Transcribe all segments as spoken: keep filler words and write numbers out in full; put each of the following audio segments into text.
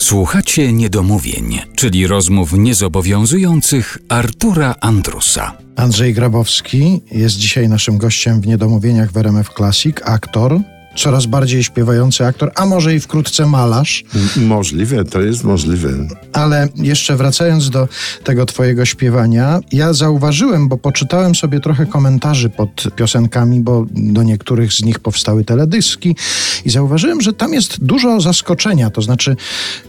Słuchacie niedomówień, czyli rozmów niezobowiązujących Artura Andrusa. Andrzej Grabowski jest dzisiaj naszym gościem w Niedomówieniach w R M F Classic, aktor, coraz bardziej śpiewający aktor, a może i wkrótce malarz. Możliwe, to jest możliwe. Ale jeszcze wracając do tego twojego śpiewania, ja zauważyłem, bo poczytałem sobie trochę komentarzy pod piosenkami, bo do niektórych z nich powstały teledyski i zauważyłem, że tam jest dużo zaskoczenia, to znaczy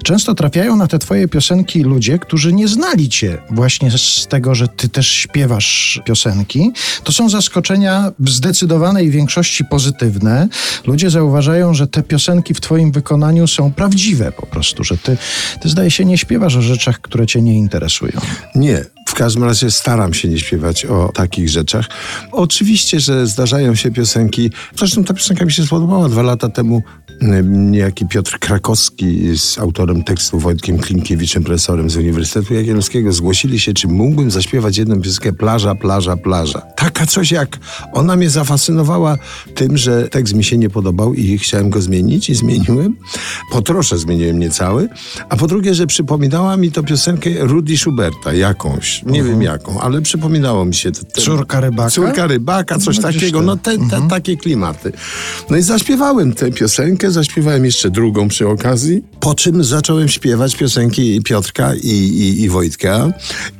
często trafiają na te twoje piosenki ludzie, którzy nie znali cię właśnie z tego, że ty też śpiewasz piosenki. To są zaskoczenia w zdecydowanej większości pozytywne. Ludzie zauważają, że te piosenki w twoim wykonaniu są prawdziwe po prostu, że ty, ty zdaje się nie śpiewasz o rzeczach, które cię nie interesują. Nie, w każdym razie staram się nie śpiewać o takich rzeczach. Oczywiście, że zdarzają się piosenki, zresztą ta piosenka mi się spodobała dwa lata temu, niejaki Piotr Krakowski z autorem tekstu Wojtkiem Klinkiewiczem, profesorem z Uniwersytetu Jagiellońskiego, zgłosili się, czy mógłbym zaśpiewać jedną piosenkę Plaża, plaża, plaża. Taka coś jak, ona mnie zafascynowała tym, że tekst mi się nie podobał i chciałem go zmienić i zmieniłem. Po trosze zmieniłem niecały. A po drugie, że przypominała mi to piosenkę Rudy Schuberta, jakąś, nie mhm. wiem jaką, ale przypominało mi się. Ten, ten, Córka Rybaka? Córka Rybaka, coś no, takiego, no te, te, mhm. takie klimaty. No i zaśpiewałem tę piosenkę, zaśpiewałem jeszcze drugą przy okazji, po czym zacząłem śpiewać piosenki Piotrka i, i, i Wojtka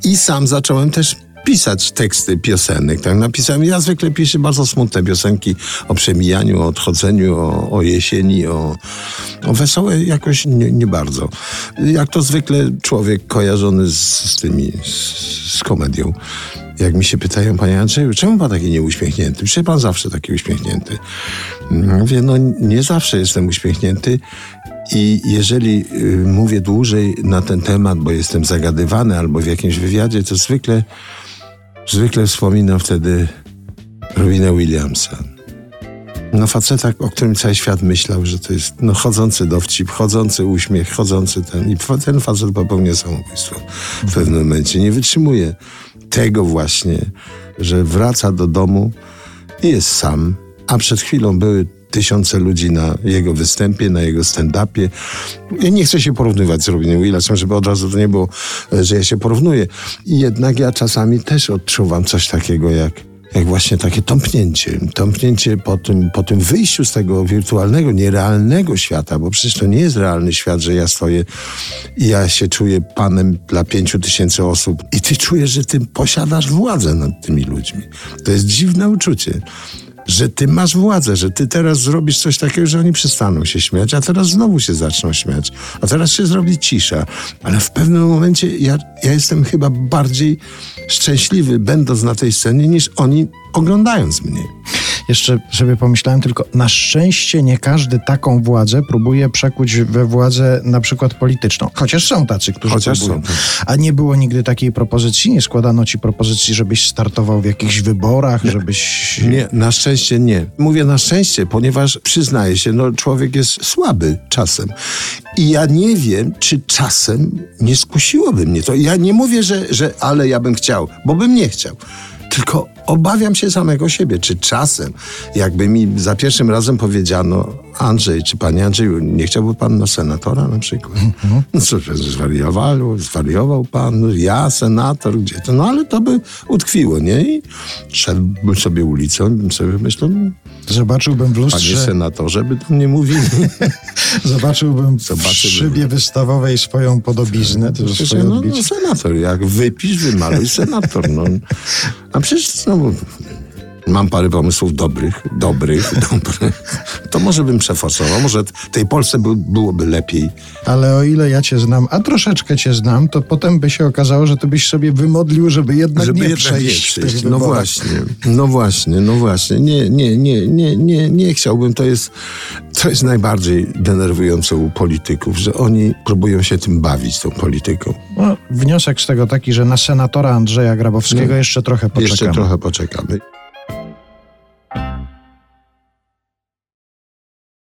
i sam zacząłem też pisać teksty piosenek, tak napisałem. Ja zwykle piszę bardzo smutne piosenki o przemijaniu, o odchodzeniu, o, o jesieni, o, o wesołe jakoś nie, nie bardzo. Jak to zwykle człowiek kojarzony z, z tymi, z, z komedią. Jak mi się pytają, panie Andrzeju, czemu pan taki nieuśmiechnięty? Przecież pan zawsze taki uśmiechnięty. Mówię, no nie zawsze jestem uśmiechnięty. I jeżeli y, mówię dłużej na ten temat, bo jestem zagadywany albo w jakimś wywiadzie, to zwykle zwykle wspominam wtedy Robina Williamsa. No faceta, o którym cały świat myślał, że to jest no, chodzący dowcip, chodzący uśmiech, chodzący ten. I ten facet popełnia samobójstwo w pewnym momencie. Nie wytrzymuje tego właśnie, że wraca do domu i jest sam. A przed chwilą były tysiące ludzi na jego występie, na jego stand-upie. Ja nie chcę się porównywać z Robinem Williamsem, żeby od razu to nie było, że ja się porównuję. I jednak ja czasami też odczuwam coś takiego jak, jak właśnie takie tąpnięcie. Tąpnięcie po tym, po tym wyjściu z tego wirtualnego, nierealnego świata, bo przecież to nie jest realny świat, że ja stoję i ja się czuję panem dla pięciu tysięcy osób i ty czujesz, że ty posiadasz władzę nad tymi ludźmi. To jest dziwne uczucie, że ty masz władzę, że ty teraz zrobisz coś takiego, że oni przestaną się śmiać, a teraz znowu się zaczną śmiać, a teraz się zrobi cisza. Ale w pewnym momencie ja, ja jestem chyba bardziej szczęśliwy, będąc na tej scenie, niż oni oglądając mnie. Jeszcze sobie pomyślałem tylko, na szczęście nie każdy taką władzę próbuje przekuć we władzę na przykład polityczną. Chociaż są tacy, którzy Chociaż próbują. Są. A nie było nigdy takiej propozycji? Nie składano ci propozycji, żebyś startował w jakichś wyborach, nie, żebyś... Nie, na szczęście nie. Mówię na szczęście, ponieważ przyznaję się, no człowiek jest słaby czasem. I ja nie wiem, czy czasem nie skusiłoby mnie to. Ja nie mówię, że, że ale ja bym chciał, bo bym nie chciał. Tylko obawiam się samego siebie, czy czasem, jakby mi za pierwszym razem powiedziano, Andrzej, czy panie Andrzeju, nie chciałby pan na senatora na przykład? Mm-hmm. No co, zwariował, zwariował pan, no, ja senator, gdzie to? No ale to by utkwiło, nie? I szedłbym sobie ulicą, bym sobie myślał, zobaczyłbym w lustrze... Panie senatorze, by to nie mówili. Zobaczyłbym w Zobaczyłbym. szybie wystawowej swoją podobiznę. To przecież, swoje no, no senator, jak wypisz, wymaluj senator. No. A przecież no, mam parę pomysłów dobrych, dobrych, dobrych. To może bym przeforsował, może tej Polsce by, byłoby lepiej. Ale o ile ja cię znam, a troszeczkę cię znam, to potem by się okazało, że ty byś sobie wymodlił, żeby jednak żeby nie jednak przejść. Nie przejść. No właśnie, no właśnie, no właśnie. Nie, nie, nie, nie, nie, nie chciałbym. To jest, to jest najbardziej denerwujące u polityków, że oni próbują się tym bawić, tą polityką. No, wniosek z tego taki, że na senatora Andrzeja Grabowskiego nie, jeszcze trochę poczekamy. Jeszcze trochę poczekamy.